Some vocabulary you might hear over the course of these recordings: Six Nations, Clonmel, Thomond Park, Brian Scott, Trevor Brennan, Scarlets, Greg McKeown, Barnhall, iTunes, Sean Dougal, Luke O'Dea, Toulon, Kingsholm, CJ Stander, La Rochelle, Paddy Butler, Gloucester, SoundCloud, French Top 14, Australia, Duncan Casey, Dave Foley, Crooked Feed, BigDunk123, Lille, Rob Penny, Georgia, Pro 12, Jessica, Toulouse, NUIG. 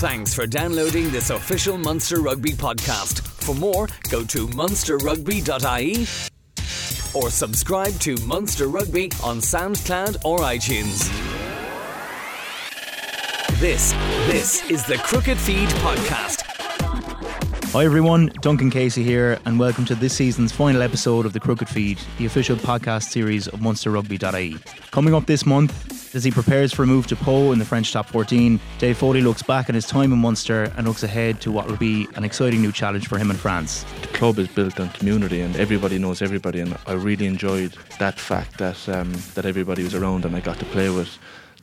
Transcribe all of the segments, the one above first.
Thanks for downloading this official Munster Rugby podcast. For more, go to munsterrugby.ie or subscribe to Munster Rugby on SoundCloud or iTunes. This is the Crooked Feed podcast. Hi everyone, Duncan Casey here, and welcome to this season's final episode of the Crooked Feed, the official podcast series of munsterrugby.ie. Coming up this month, as he prepares for a move to Pau in the French Top 14, Dave Foley looks back at his time in Munster and looks ahead to what will be an exciting new challenge for him in France. The club is built on community and everybody knows everybody, and I really enjoyed that fact that that everybody was around and I got to play with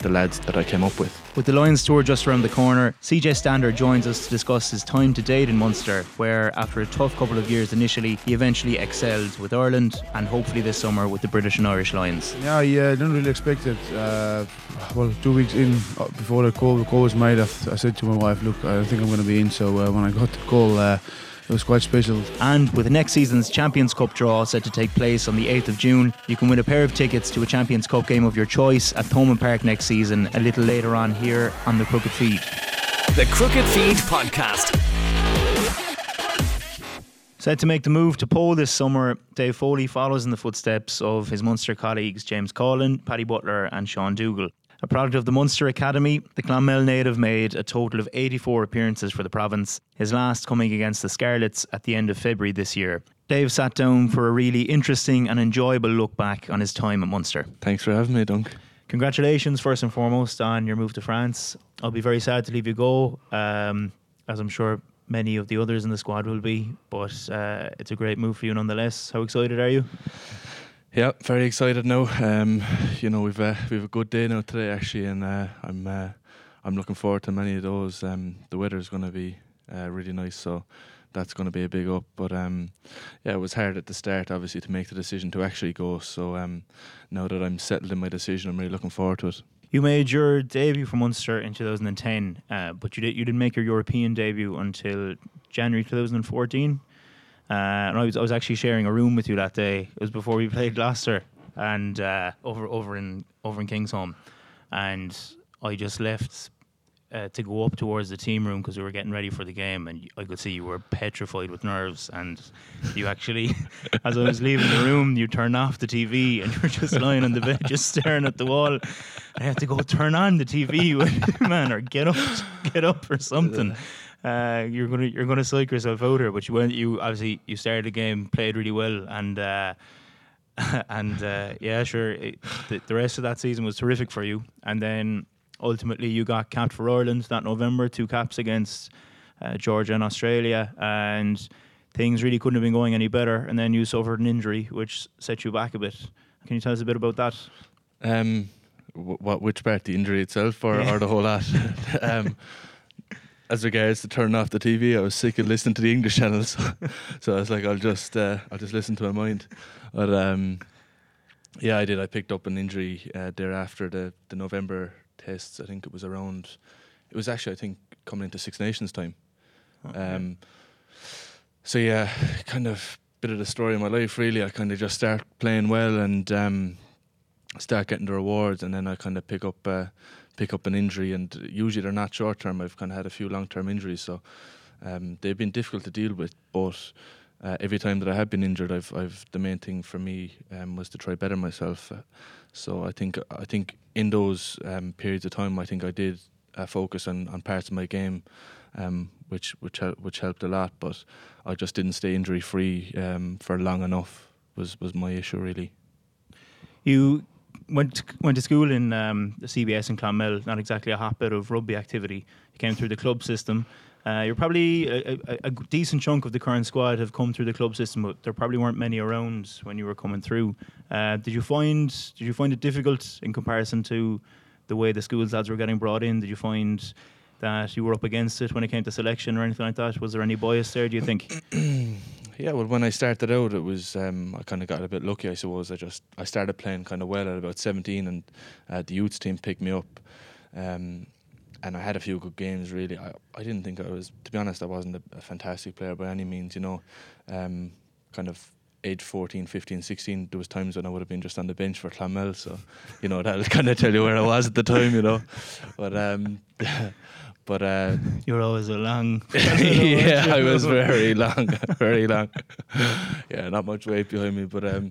the lads that I came up with. With the Lions tour just around the corner, CJ Stander joins us to discuss his time to date in Munster, where after a tough couple of years initially, he eventually excelled with Ireland and hopefully this summer with the British and Irish Lions. Yeah, I didn't really expect it. Well, 2 weeks in, before the call was made, I said to my wife, look, I think I'm going to be in. So when I got the call, it was quite special. And with next season's Champions Cup draw set to take place on the 8th of June, you can win a pair of tickets to a Champions Cup game of your choice at Thomond Park next season, a little later on here on The Crooked Feed. The Crooked Feed podcast. Set to make the move to Pau this summer, Dave Foley follows in the footsteps of his Munster colleagues James Cullen, Paddy Butler and Sean Dougal. A product of the Munster Academy, the Clonmel native made a total of 84 appearances for the province, his last coming against the Scarlets at the end of February this year. Dave sat down for a really interesting and enjoyable look back on his time at Munster. Thanks for having me, Dunk. Congratulations, first and foremost, on your move to France. I'll be very sad to leave you go, as I'm sure many of the others in the squad will be, but it's a great move for you nonetheless. How excited are you? Yeah, very excited now. You know, we've a good day now today actually, and I'm looking forward to many of those. The weather's going to be really nice, so that's going to be a big up. But yeah, it was hard at the start, obviously, to make the decision to actually go. So now that I'm settled in my decision, I'm really looking forward to it. You made your debut for Munster in 2010, but you didn't make your European debut until January 2014. And I was actually sharing a room with you that day. It was before we played Gloucester and over in Kingsholm, and I just left to go up towards the team room because we were getting ready for the game, and I could see you were petrified with nerves, and you actually, as I was leaving the room, you turned off the TV and you're just lying on the bed just staring at the wall. I had to go turn on the TV, man, or get up or something. You're gonna psych yourself out here, but you started the game, played really well, and yeah, sure. The rest of that season was terrific for you, and then ultimately you got capped for Ireland that November, 2 caps against Georgia and Australia, and things really couldn't have been going any better. And then you suffered an injury which set you back a bit. Can you tell us a bit about that? Which part, the injury itself, or the whole lot? As regards to turning off the TV, I was sick of listening to the English channels, so I was like, I'll just listen to my mind. But yeah, I did. I picked up an injury thereafter the November tests. I think it was actually coming into Six Nations time. Okay. So yeah, kind of bit of the story of my life really. I kind of just start playing well and start getting the rewards, and then I kind of pick up an injury, and usually they're not short term. I've kind of had a few long term injuries, so they've been difficult to deal with, but every time that I have been injured, I've the main thing for me was to try better myself, so I think in those periods of time, I think I did focus on parts of my game, which helped a lot, but I just didn't stay injury free for long enough was my issue really. You went to school in the CBS in Clonmel, not exactly a hotbed of rugby activity. You came through the club system. You're probably a decent chunk of the current squad have come through the club system, but there probably weren't many around when you were coming through. Did you find it difficult in comparison to the way the school's lads were getting brought in? Did you find that you were up against it when it came to selection or anything like that? Was there any bias there, do you think? Yeah, well, when I started out, it was I kind of got a bit lucky, I suppose. I started playing kind of well at about 17, and the youths team picked me up, and I had a few good games. Really, I didn't think I was, to be honest, I wasn't a fantastic player by any means. You know, kind of age 14, 15, 16, there was times when I would have been just on the bench for Clonmel. So, you know, that'll kind of tell you where I was at the time. You know, but But you're always a long. Yeah, I was very long, very long. Yeah, not much weight behind me, but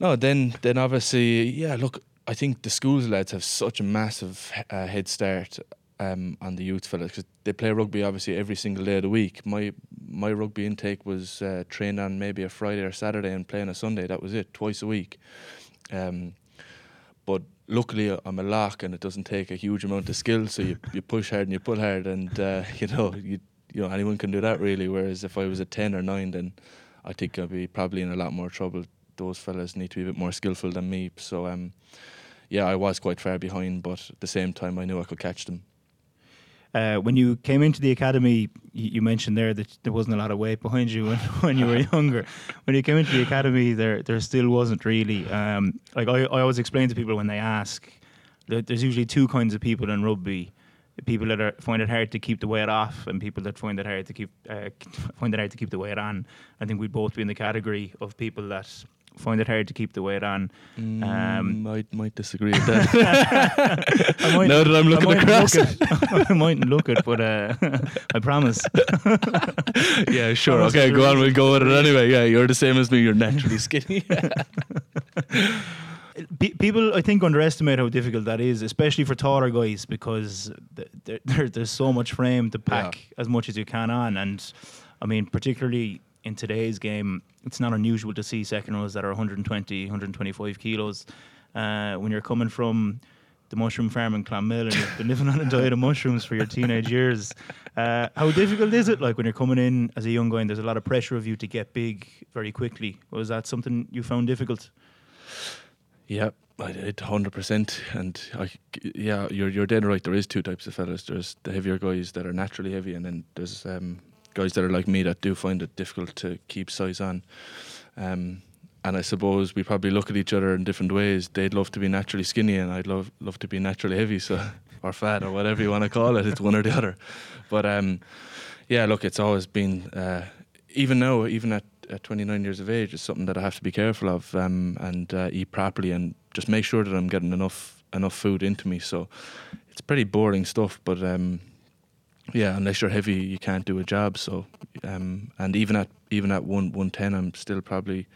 no. Then obviously, yeah. Look, I think the schools lads have such a massive head start on the youth fellas because they play rugby obviously every single day of the week. My rugby intake was trained on maybe a Friday or Saturday and playing a Sunday. That was it, twice a week. But luckily I'm a lock and it doesn't take a huge amount of skill, so you push hard and you pull hard, and you know anyone can do that really. Whereas if I was a 10 or 9, then I think I'd be probably in a lot more trouble. Those fellas need to be a bit more skillful than me. So yeah, I was quite far behind, but at the same time I knew I could catch them. When you came into the academy, you mentioned there that there wasn't a lot of weight behind you when you were younger. When you came into the academy, there still wasn't really. Like I always explain to people when they ask, there's usually two kinds of people in rugby: people that find it hard to keep the weight off, and people that find it hard to keep the weight on. I think we'd both be in the category of people that find it hard to keep the weight on. I might disagree with that. Now that I'm looking across. I mightn't look it, but I promise. Yeah, sure. Promise. Okay, go on, we'll go with it anyway. Yeah, you're the same as me. You're naturally skinny. People, I think, underestimate how difficult that is, especially for taller guys, because there's so much frame to pack as much as you can on. And, I mean, particularly in today's game, it's not unusual to see second rows that are 120, 125 kilos. When you're coming from the mushroom farm in Clonmel and you've been living on a diet of mushrooms for your teenage years, how difficult is it? Like when you're coming in as a young guy and there's a lot of pressure of you to get big very quickly. Was that something you found difficult? Yeah, I did 100%. And you're dead right. There is two types of fellas. There's the heavier guys that are naturally heavy, and then there's guys that are like me that do find it difficult to keep size on. And I suppose we probably look at each other in different ways. They'd love to be naturally skinny and I'd love to be naturally heavy, so, or fat or whatever you want to call it. It's one or the other. But yeah, look, it's always been, even now, even at 29 years of age, it's something that I have to be careful of and eat properly and just make sure that I'm getting enough food into me. So it's pretty boring stuff, but yeah, unless you're heavy, you can't do a job. So, and even at 110, I'm still probably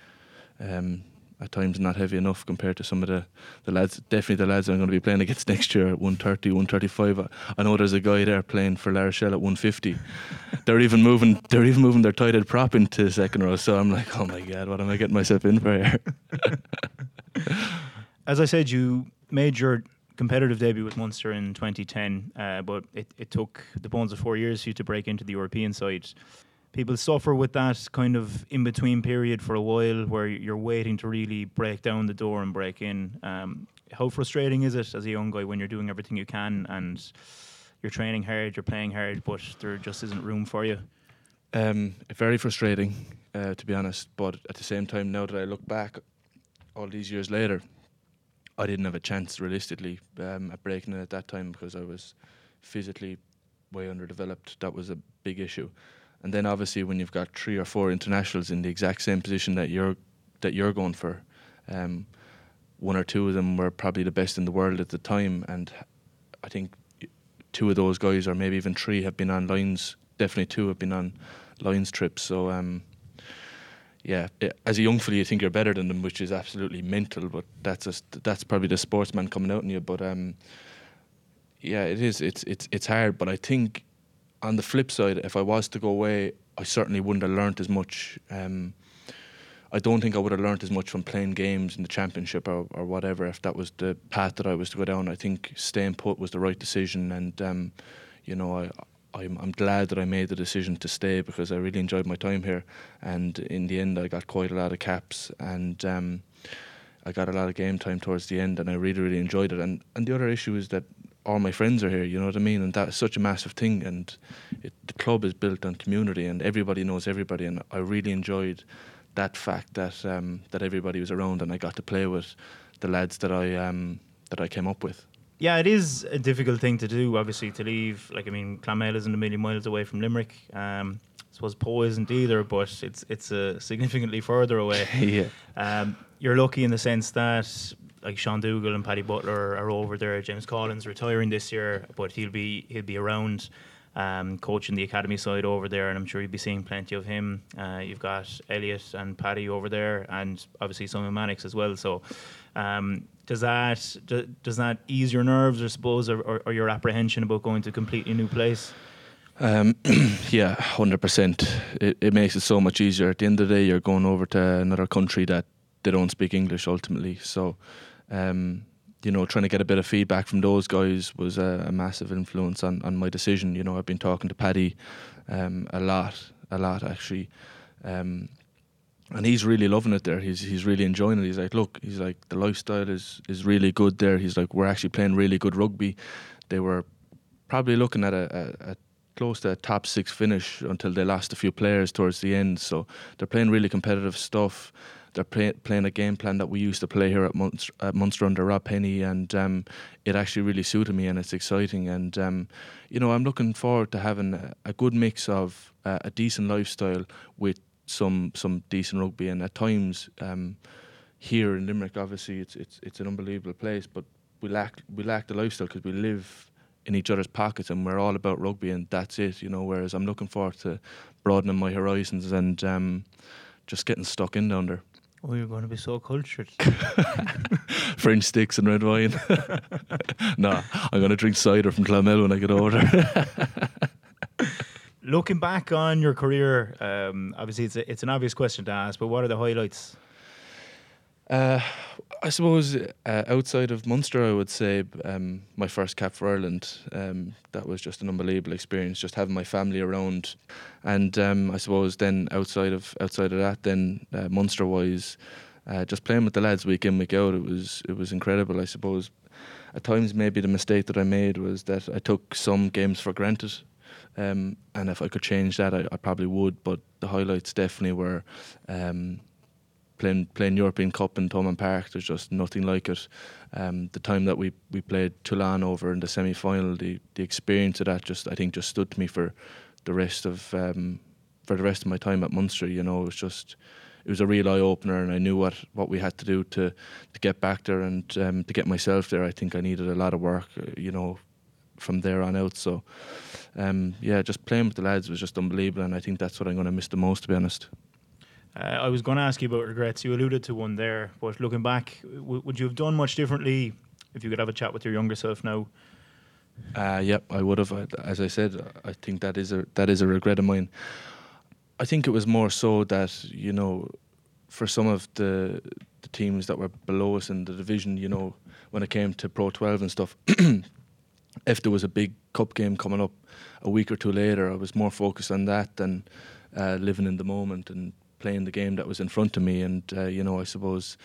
at times not heavy enough compared to some of the lads. Definitely the lads I'm going to be playing against next year at 130, 135. I know there's a guy there playing for La Rochelle at 150. They're even moving their tight head prop into second row. So I'm like, oh my god, what am I getting myself in for here? As I said, you made your competitive debut with Munster in 2010, but it took the bones of 4 years for you to break into the European side. People suffer with that kind of in-between period for a while where you're waiting to really break down the door and break in. How frustrating is it as a young guy when you're doing everything you can and you're training hard, you're playing hard, but there just isn't room for you? Very frustrating, to be honest, but at the same time, now that I look back all these years later, I didn't have a chance realistically at breaking it at that time because I was physically way underdeveloped. That was a big issue. And then obviously when you've got 3 or 4 internationals in the exact same position that you're going for, 1 or 2 of them were probably the best in the world at the time, and I think 2 of those guys, or maybe even 3, have been on Lions. Definitely 2 have been on Lions trips. So yeah, as a young fella, you think you're better than them, which is absolutely mental. But that's probably the sportsman coming out in you. But yeah, it is. It's hard. But I think on the flip side, if I was to go away, I certainly wouldn't have learnt as much. I don't think I would have learnt as much from playing games in the championship or whatever. If that was the path that I was to go down, I think staying put was the right decision. And you know, I'm glad that I made the decision to stay because I really enjoyed my time here, and in the end I got quite a lot of caps, and I got a lot of game time towards the end, and I really, really enjoyed it. And the other issue is that all my friends are here, you know what I mean, and that's such a massive thing, and the club is built on community and everybody knows everybody, and I really enjoyed that fact that everybody was around and I got to play with the lads that I came up with. Yeah, it is a difficult thing to do, obviously, to leave. Like, I mean, Clonmel isn't a million miles away from Limerick. I suppose Pau isn't either, but it's significantly further away. Yeah. You're lucky in the sense that like Sean Dougal and Paddy Butler are over there. James Cullen's retiring this year, but he'll be around, coaching the academy side over there, and I'm sure you'll be seeing plenty of him. You've got Elliot and Paddy over there, and obviously Simon Mannix as well. So does that ease your nerves, I suppose, or your apprehension about going to a completely new place? Yeah, 100%. It makes it so much easier. At the end of the day, you're going over to another country that they don't speak English ultimately. So, you know, trying to get a bit of feedback from those guys was a massive influence on my decision. You know, I've been talking to Paddy a lot actually. And he's really loving it there. He's really enjoying it. He's like, look, he's like, the lifestyle is really good there. He's like, we're actually playing really good rugby. They were probably looking at a close to a top six finish until they lost a few players towards the end. So they're playing really competitive stuff. They're playing a game plan that we used to play here at Munster under Rob Penny, and it actually really suited me, and it's exciting. And, you know, I'm looking forward to having a good mix of a decent lifestyle with some decent rugby. And at times here in Limerick, obviously, it's an unbelievable place, but we lack the lifestyle because we live in each other's pockets and we're all about rugby and that's it, you know, whereas I'm looking forward to broadening my horizons and just getting stuck in down there. Oh, you're going to be so cultured. French sticks and red wine. No, I'm going to drink cider from Clonmel when I get older. Looking back on your career, obviously it's an obvious question to ask, but what are the highlights? I suppose outside of Munster, I would say my first cap for Ireland. That was just an unbelievable experience, just having my family around. And I suppose then outside of that, then Munster wise, just playing with the lads week in week out, it was incredible. I suppose at times maybe the mistake that I made was that I took some games for granted. And if I could change that, I probably would. But the highlights definitely were. Playing European Cup in Thomond Park, there's just nothing like it. The time that we played Toulon over in the semi-final, the experience of that I think stood to me for the rest of my time at Munster. You know, it was a real eye opener, and I knew what we had to do to get back there and to get myself there. I think I needed a lot of work, you know, from there on out. So yeah, just playing with the lads was just unbelievable, and I think that's what I'm going to miss the most, to be honest. I was going to ask you about regrets. You alluded to one there, but looking back, would you have done much differently if you could have a chat with your younger self now? Yep, I would have. As I said, I think that is a regret of mine. I think it was more so that, you know, for some of the teams that were below us in the division, you know, when it came to Pro 12 and stuff, if there was a big cup game coming up a week or two later, I was more focused on that than living in the moment and playing the game that was in front of me. And you know, I suppose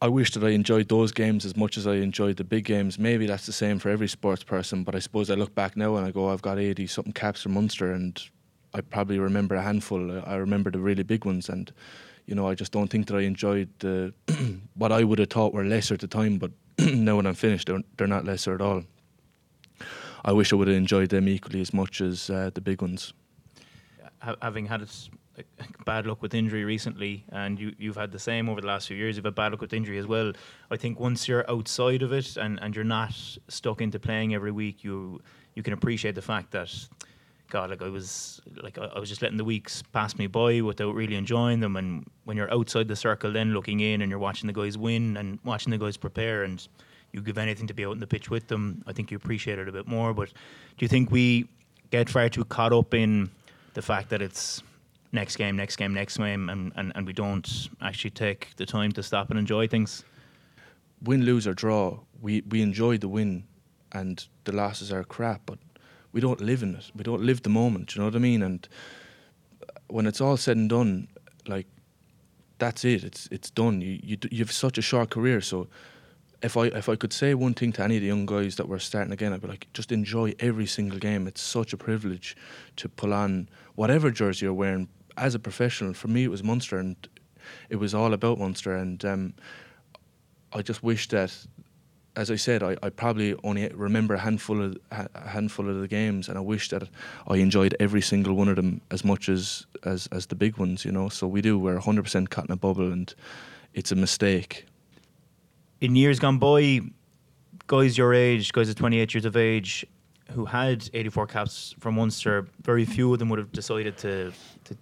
I wish that I enjoyed those games as much as I enjoyed the big games. Maybe that's the same for every sports person, but I suppose I look back now and I go, I've got 80 something caps for Munster, and I probably remember a handful. I remember the really big ones, and you know, I just don't think that I enjoyed the what I would have thought were lesser at the time, but now when I'm finished, they're not lesser at all. I wish I would have enjoyed them equally as much as the big ones. Having had bad luck with injury recently, and you've had the same over the last few years, you've had bad luck with injury as well. I think once you're outside of it and you're not stuck into playing every week, you can appreciate the fact that, God, I was just letting the weeks pass me by without really enjoying them. And when you're outside the circle, then looking in and you're watching the guys win and watching the guys prepare, and you give anything to be out on the pitch with them, I think you appreciate it a bit more. But do you think we get far too caught up in the fact that it's next game, and we don't actually take the time to stop and enjoy things? Win, lose or draw, we enjoy the win, and the losses are crap, but we don't live in it. We don't live the moment, you know what I mean? And when it's all said and done, like, that's it. It's done. You have such a short career, so if I could say one thing to any of the young guys that were starting again, I'd be like, just enjoy every single game. It's such a privilege to pull on whatever jersey you're wearing as a professional. For me, it was Munster, and it was all about Munster. And I just wish that, as I said, I probably only remember a handful of the games, and I wish that I enjoyed every single one of them as much as the big ones, you know. So we're 100% caught in a bubble, and it's a mistake. in years gone by, guys your age, guys at 28 years of age, who had 84 caps from Munster, very few of them would have decided to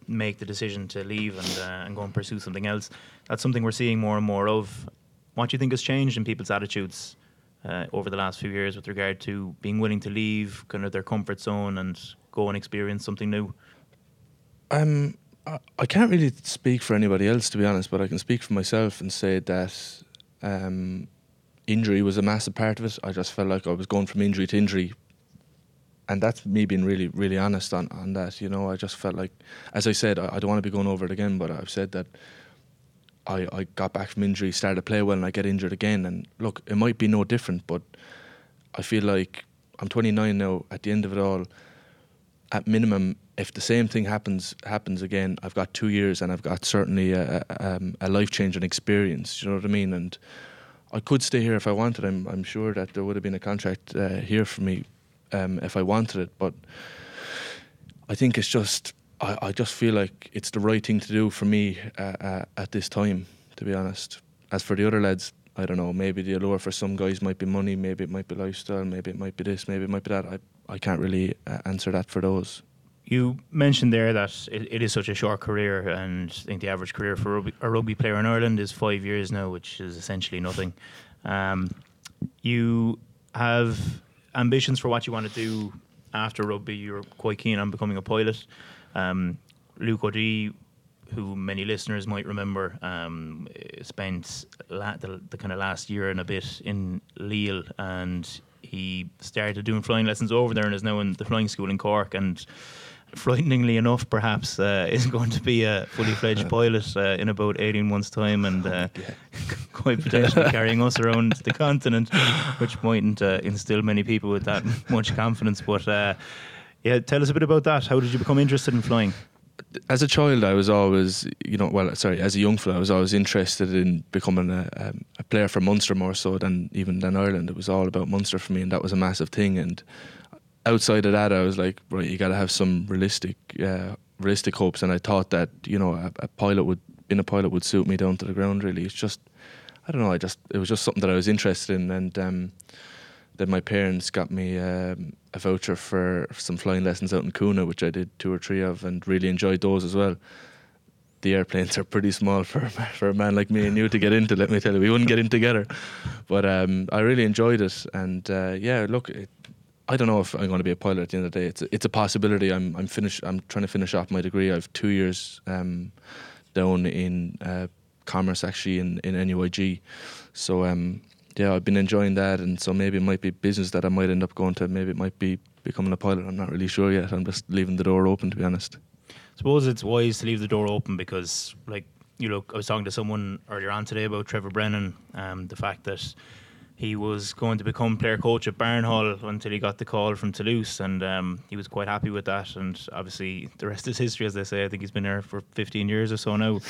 make the decision to leave and go and pursue something else. That's something we're seeing more and more of. What do you think has changed in people's attitudes over the last few years with regard to being willing to leave kind of their comfort zone and go and experience something new? I can't really speak for anybody else, to be honest, but I can speak for myself and say that injury was a massive part of it. I just felt like I was going from injury to injury. And that's me being really, really honest on that. You know, I just felt like, as I said, I don't want to be going over it again, but I've said that I got back from injury, started to play well, and I get injured again. And look, it might be no different, but I feel like I'm 29 now. At the end of it all, at minimum, if the same thing happens again, I've got 2 years and I've got certainly a life-changing experience. You know what I mean? And I could stay here if I wanted. I'm sure that there would have been a contract here for me. If I wanted it, but I think it's just I just feel like it's the right thing to do for me at this time, to be honest. As for the other lads, I don't know, maybe the allure for some guys might be money, maybe it might be lifestyle, maybe it might be this, maybe it might be that. I can't really answer that for those. You mentioned there that it is such a short career, and I think the average career for a rugby player in Ireland is 5 years now, which is essentially nothing. You have ambitions for what you want to do after rugby. You're quite keen on becoming a pilot. Luke O'Dea, who many listeners might remember, spent the kind of last year and a bit in Lille, and he started doing flying lessons over there and is now in the flying school in Cork, and frighteningly enough perhaps is going to be a fully fledged pilot in about 18 months time, and quite potentially carrying us around the continent, which mightn't instill many people with that much confidence, but yeah, tell us a bit about that. How did you become interested in flying? As a child, I was always, as a young fella, I was always interested in becoming a player for Munster, more so than even than Ireland. It was all about Munster for me, and that was a massive thing. And outside of that, I was like, right, you got to have some realistic hopes, and I thought that, you know, a pilot would suit me down to the ground. Really, it's just, I don't know, it was just something that I was interested in, and then my parents got me a voucher for some flying lessons out in Kuna, which I did 2 or 3 of, and really enjoyed those as well. The airplanes are pretty small for a man like me and you to get into. Let me tell you, we wouldn't get in together, but I really enjoyed it, and I don't know if I'm going to be a pilot at the end of the day. It's a possibility. I'm trying to finish off my degree. I have 2 years down in commerce, actually, in NUIG. So I've been enjoying that, and so maybe it might be business that I might end up going to. Maybe it might be becoming a pilot. I'm not really sure yet. I'm just leaving the door open, to be honest. I suppose it's wise to leave the door open because, like, you look. I was talking to someone earlier on today about Trevor Brennan, the fact that he was going to become player coach at Barnhall until he got the call from Toulouse, and he was quite happy with that. And obviously, the rest is history, as they say. I think he's been there for 15 years or so now.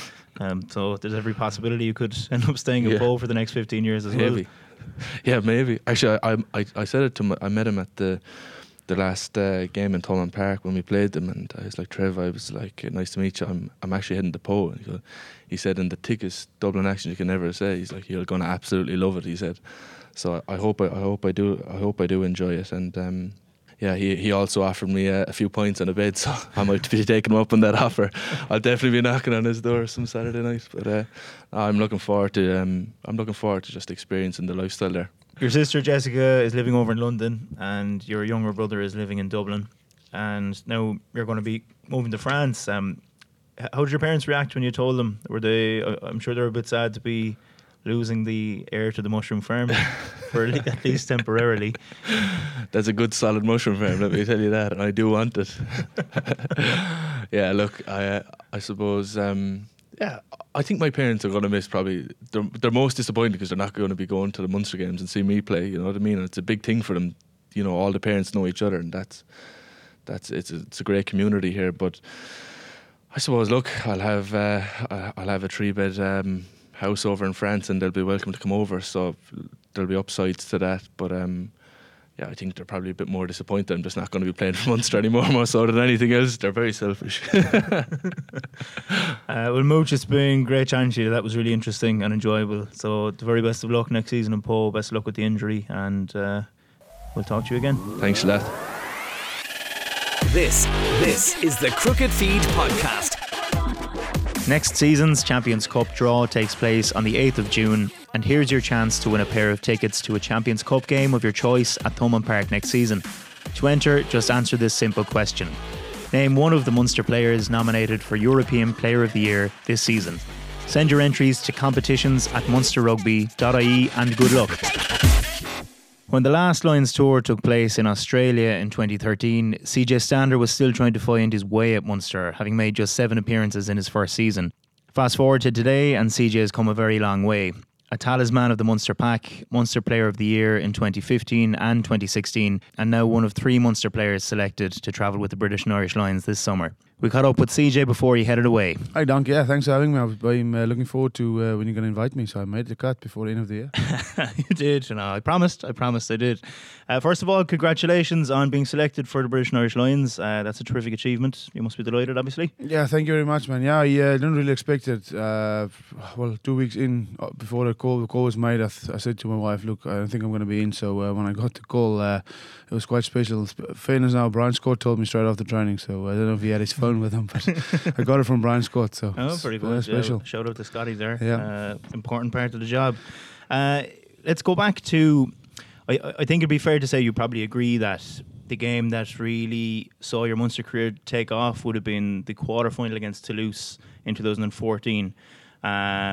So there's every possibility you could end up staying at Pau for the next 15 years as maybe. Well. Yeah, maybe. Actually, I said it to him. I met him at the last game in Thomond Park when we played them, and I was like, Trev, I was like, nice to meet you. I'm actually heading to Pau. And he said, in the thickest Dublin accent you can ever say. He's like, you're going to absolutely love it. He said. So I hope I do enjoy it, and he also offered me a few pints and a bed, so I might be taking him up on that offer. I'll definitely be knocking on his door some Saturday night, but I'm looking forward to just experiencing the lifestyle there. Your sister Jessica is living over in London, and your younger brother is living in Dublin, and now you're going to be moving to France. How did your parents react when you told them? Were they? I'm sure they were a bit sad to be losing the heir to the mushroom farm, for at least temporarily. That's a good solid mushroom farm, let me tell you that, and I do want it. Yeah, look, I suppose, I think my parents are going to miss probably, they're most disappointed because they're not going to be going to the Munster games and see me play, you know what I mean? And it's a big thing for them, you know, all the parents know each other, and it's a great community here, but I suppose, look, I'll have a 3-bed, house over in France, and they'll be welcome to come over, so there'll be upsides to that, but yeah, I think they're probably a bit more disappointed I'm just not going to be playing for Munster anymore, more so than anything else. They're very selfish. Well, Mooch, it's been great chatting to you. That was really interesting and enjoyable. So the very best of luck next season in Pau. Best of luck with the injury, and we'll talk to you again. Thanks a lot. This is the Crooked Feed Podcast. Next season's Champions Cup draw takes place on the 8th of June, and here's your chance to win a pair of tickets to a Champions Cup game of your choice at Thomond Park next season. To enter, just answer this simple question. Name one of the Munster players nominated for European Player of the Year this season. Send your entries to competitions@munsterrugby.ie, and good luck. When the last Lions tour took place in Australia in 2013, CJ Stander was still trying to find his way at Munster, having made just 7 appearances in his first season. Fast forward to today, and CJ has come a very long way. A talisman of the Munster pack, Munster Player of the Year in 2015 and 2016, and now one of 3 Munster players selected to travel with the British and Irish Lions this summer. We caught up with CJ before he headed away. Hi, Donk. Yeah, thanks for having me. I'm looking forward to when you're going to invite me, so I made the cut before the end of the year. You did. No, I promised I did. First of all, congratulations on being selected for the British and Irish Lions. That's a terrific achievement. You must be delighted, obviously. Yeah, thank you very much, man. Yeah, I didn't really expect it. 2 weeks in, before the call was made, I said to my wife, look, I don't think I'm going to be in. So when I got the call, it was quite special. Fairness now, Brian Scott told me straight after training, so I don't know if he had his phone with him, but I got it from Brian Scott, so very good. Special. Shout out to Scotty there. Yeah. Important part of the job. Let's go back to, I think it'd be fair to say you probably agree that the game that really saw your Munster career take off would have been the quarterfinal against Toulouse in 2014.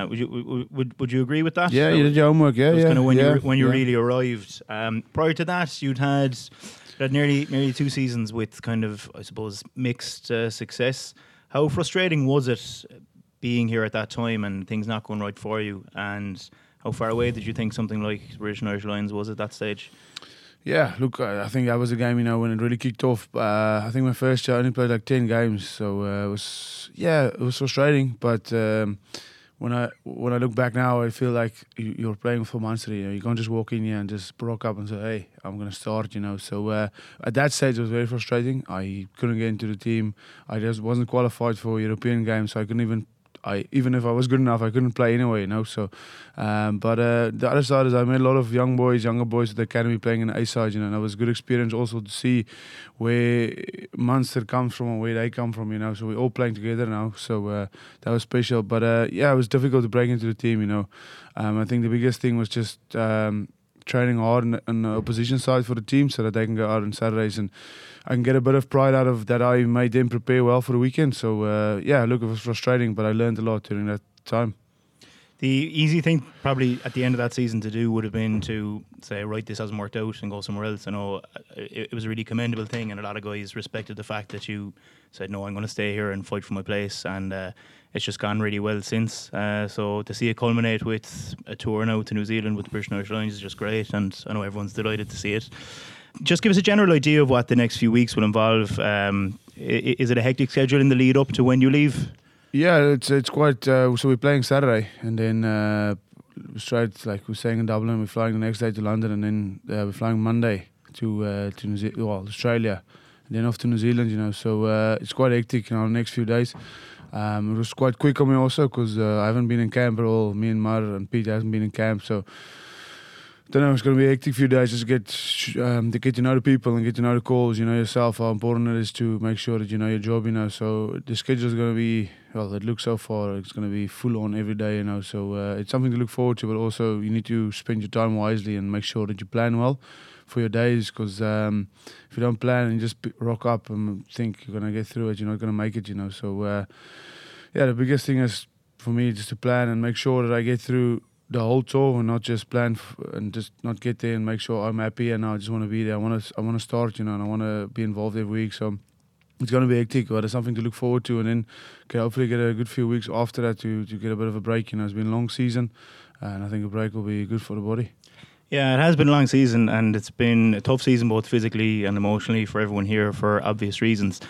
Would you agree with that? Yeah, you did your homework. Yeah, yeah. Kind of when you really arrived. Prior to that, you'd had nearly 2 seasons with kind of, I suppose, mixed success. How frustrating was it being here at that time and things not going right for you? And how far away did you think something like British and Irish Lions was at that stage? Yeah, look, I think that was a game, when it really kicked off. I think my first year I only played like 10 games. So it was frustrating. But when I look back now, I feel like you're playing for Munster. You can't just walk in here and just rock up and say, hey, I'm going to start, So at that stage, it was very frustrating. I couldn't get into the team. I just wasn't qualified for European games, so I couldn't even if I was good enough, I couldn't play anyway, So, but the other side is I met a lot of younger boys at the academy playing in the A side, and it was a good experience also to see where Munster comes from and where they come from, So we're all playing together now, so that was special. But it was difficult to break into the team, I think the biggest thing was just training hard on the opposition side for the team so that they can go out on Saturdays and I can get a bit of pride out of that I made them prepare well for the weekend. So, it was frustrating, but I learned a lot during that time. The easy thing probably at the end of that season to do would have been to say, right, this hasn't worked out and go somewhere else. I know it was a really commendable thing, and a lot of guys respected the fact that you said, no, I'm going to stay here and fight for my place, and it's just gone really well since. So to see it culminate with a tour now to New Zealand with the British and Irish Lions is just great, and I know everyone's delighted to see it. Just give us a general idea of what the next few weeks will involve. Is it a hectic schedule in the lead up to when you leave? Yeah, it's quite. So we're playing Saturday, and then straight, like we're staying in Dublin. We're flying the next day to London, and then we're flying Monday to Australia, and then off to New Zealand. So it's quite hectic in our next few days. It was quite quick on me also because I haven't been in camp at all. Me and Mar and Pete hasn't been in camp, so. I don't know, it's going to be a hectic few days just to get to know the people and get to know the calls, yourself, how important it is to make sure that you know your job, So the schedule is going to be, it looks so far, it's going to be full on every day, So it's something to look forward to, but also you need to spend your time wisely and make sure that you plan well for your days because if you don't plan and you just rock up and think you're going to get through it, you're not going to make it, So, the biggest thing is for me just to plan and make sure that I get through the whole tour and not just plan and just not get there and make sure I'm happy and I just want to be there. I want to start, and I want to be involved every week. So it's going to be hectic, but it's something to look forward to. And then hopefully get a good few weeks after that to get a bit of a break. It's been a long season, and I think a break will be good for the body. Yeah, it has been a long season, and it's been a tough season both physically and emotionally for everyone here for obvious reasons.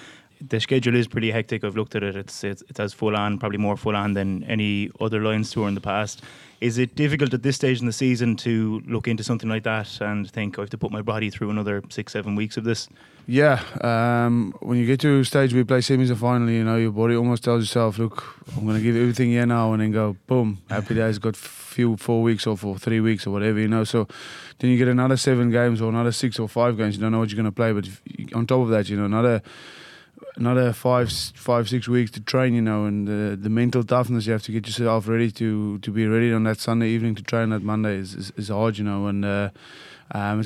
the schedule is pretty hectic. I've looked at it. It's as full on, probably more full on than any other Lions tour in the past. Is it difficult at this stage in the season to look into something like that and think, oh, I have to put my body through another 6-7 weeks of this? Yeah. When you get to a stage where you play semis and finally, you know, your body almost tells yourself, look, I'm going to give everything here now, and then go, boom, happy days, got few 4 weeks off or 3 weeks or whatever, you know. So then you get another 7 games or another 6 or 5 games. You don't know what you're going to play. But on top of that, you know, another 5-6 weeks to train, you know, and the mental toughness you have to get yourself ready to be ready on that Sunday evening to train that Monday is hard, you know, and it's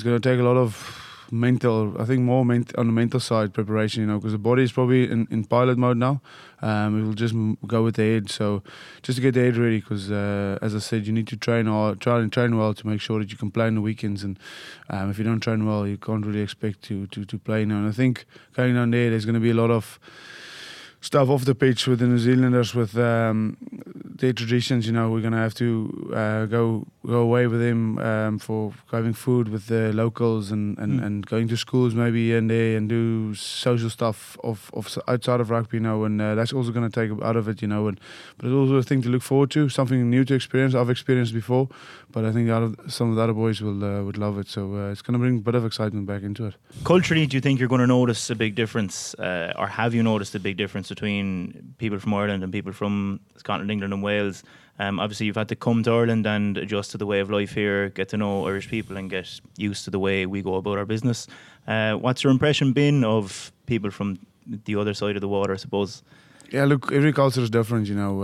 going to take a lot of mental, I think more on the mental side preparation, you know, because the body is probably in pilot mode now. It will just go with the head, so just to get the head ready, because as I said, you need to train hard, try and train well to make sure that you can play on the weekends, and if you don't train well, you can't really expect to play now. And I think going down there's going to be a lot of stuff off the pitch with the New Zealanders, with their traditions, you know. We're going to have to go away with them for having food with the locals and going to schools maybe here and there and do social stuff of outside of rugby, you know, and that's also going to take out of it, you know, but it's also a thing to look forward to, something new to experience. I've experienced before, but I think some of the other boys would love it, so it's going to bring a bit of excitement back into it. Culturally, do you think you're going to notice a big difference, or have you noticed a big difference between people from Ireland and people from Scotland, England and Wales? Obviously you've had to come to Ireland and adjust to the way of life here, get to know Irish people and get used to the way we go about our business. What's your impression been of people from the other side of the water, I suppose? Yeah, look, every culture is different, you know.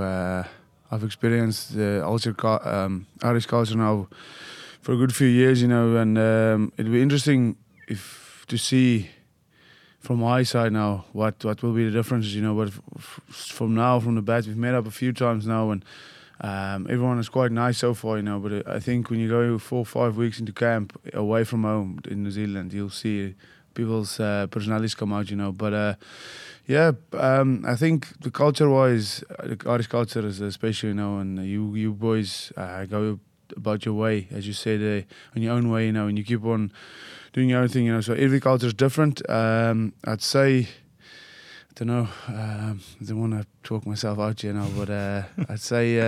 I've experienced Irish culture now for a good few years, you know, and it'll be interesting to see from my side now, what will be the differences, you know. But from now, from the bat, we've met up a few times now, and everyone is quite nice so far, you know. But I think when you go 4 or 5 weeks into camp away from home in New Zealand, you'll see people's personalities come out, you know. But I think the culture-wise, the Irish culture is special, you know, and you boys go about your way, as you said, on your own way, you know, and you keep on doing your own thing, you know. So every culture is different. I'd say, I don't know, I don't want to talk myself out here now, but I'd say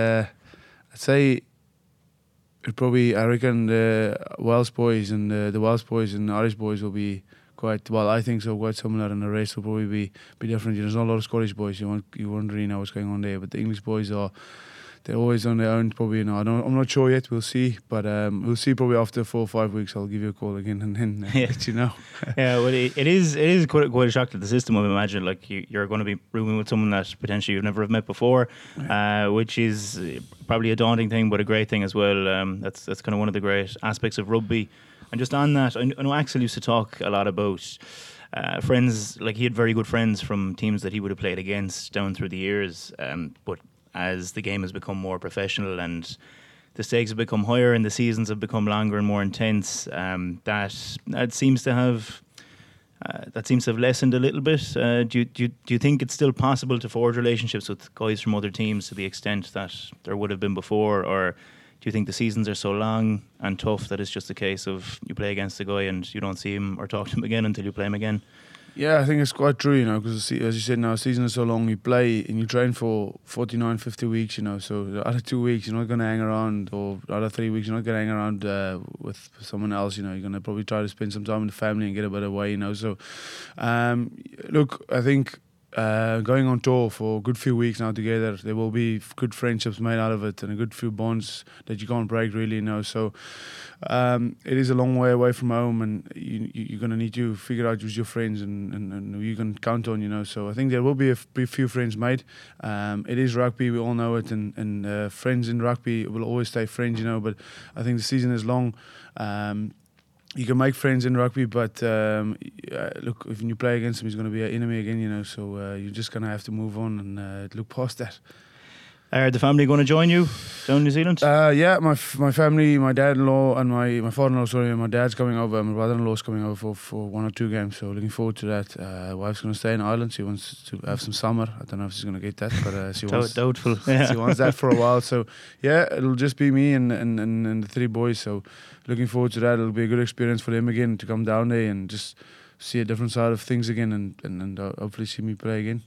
I reckon the Welsh boys and the Irish boys will be quite similar, and the rest will probably be different. You know, there's not a lot of Scottish boys. You won't really know what's going on there, but the English boys they're always on their own, probably. You know, I'm not sure yet. We'll see, but we'll see probably after 4 or 5 weeks. I'll give you a call again and then let you know. Yeah, well, it is quite a shock to the system, I imagine. Like you're going to be rooming with someone that potentially you've never have met before, which is probably a daunting thing, but a great thing as well. That's kind of one of the great aspects of rugby. And just on that, I know Axel used to talk a lot about friends. Like he had very good friends from teams that he would have played against down through the years, but as the game has become more professional and the stakes have become higher and the seasons have become longer and more intense, that seems to have lessened a little bit. Do you think it's still possible to forge relationships with guys from other teams to the extent that there would have been before, or do you think the seasons are so long and tough that it's just a case of you play against a guy and you don't see him or talk to him again until you play him again? Yeah, I think it's quite true, you know, because as you said now, the season is so long, you play and you train for 49, 50 weeks, you know, so the other 2 weeks you're not going to hang around, or the other 3 weeks you're not going to hang around with someone else, you know. You're going to probably try to spend some time with the family and get a bit away, you know. So, look, I think going on tour for a good few weeks now together, there will be good friendships made out of it and a good few bonds that you can't break really, you know. So it is a long way away from home, and you're going to need to figure out who's your friends and who you can count on, you know. So I think there will be a few friends made. It is rugby, we all know it, and friends in rugby will always stay friends, you know. But I think the season is long. You can make friends in rugby, but look, if you play against him, he's going to be an enemy again, you know. So you're just going to have to move on and look past that. Are the family going to join you down in New Zealand? Yeah, my family, my dad-in-law and my father-in-law, sorry, and my dad's coming over, and my brother-in-law's coming over for 1 or 2 games, so looking forward to that. Wife's going to stay in Ireland. She wants to have some summer. I don't know if she's going to get that, but she wants... Doubtful. Yeah. She wants that for a while, so yeah, it'll just be me and the 3 boys, so looking forward to that. It'll be a good experience for them again to come down there and just see a different side of things again, and hopefully see me play again.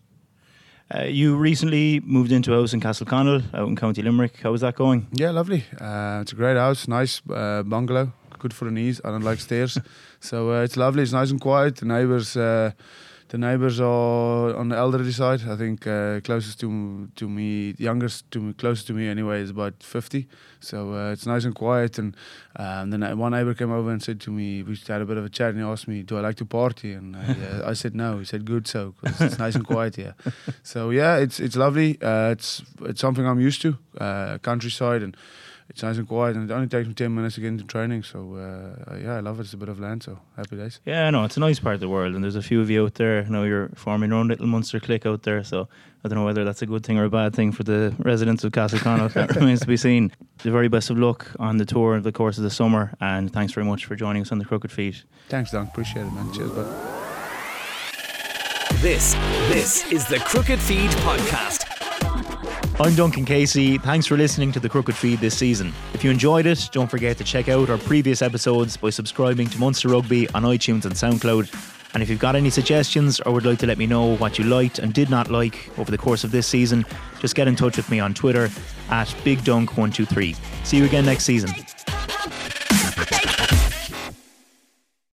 You recently moved into a house in Castleconnell, out in County Limerick. How was that going? Yeah, lovely. It's a great house, nice bungalow, good for the knees. I don't like stairs, so it's lovely. It's nice and quiet. The neighbours are on the elderly side. I think closest to me, youngest to me, closest to me anyway, is about 50. So it's nice and quiet. And then one neighbour came over and said to me, we had a bit of a chat, and he asked me, do I like to party? And I said no. He said, good so, because it's nice and quiet here. So yeah, it's lovely. It's something I'm used to, countryside, and it's nice and quiet, and it only takes me 10 minutes to get into training, so yeah, I love it. It's a bit of land, so happy days. Yeah, no, it's a nice part of the world, and there's a few of you out there. I know you're forming your own little Munster clique out there, so I don't know whether that's a good thing or a bad thing for the residents of Castleconnell. That remains to be seen. The very best of luck on the tour over the course of the summer, and thanks very much for joining us on the Crooked Feed. Thanks, Don. Appreciate it, man. Cheers, bud. This is the Crooked Feed podcast. I'm Duncan Casey. Thanks for listening to the Crooked Feed this season. If you enjoyed it, don't forget to check out our previous episodes by subscribing to Munster Rugby on iTunes and SoundCloud. And if you've got any suggestions or would like to let me know what you liked and did not like over the course of this season, just get in touch with me on Twitter at BigDunk123. See you again next season.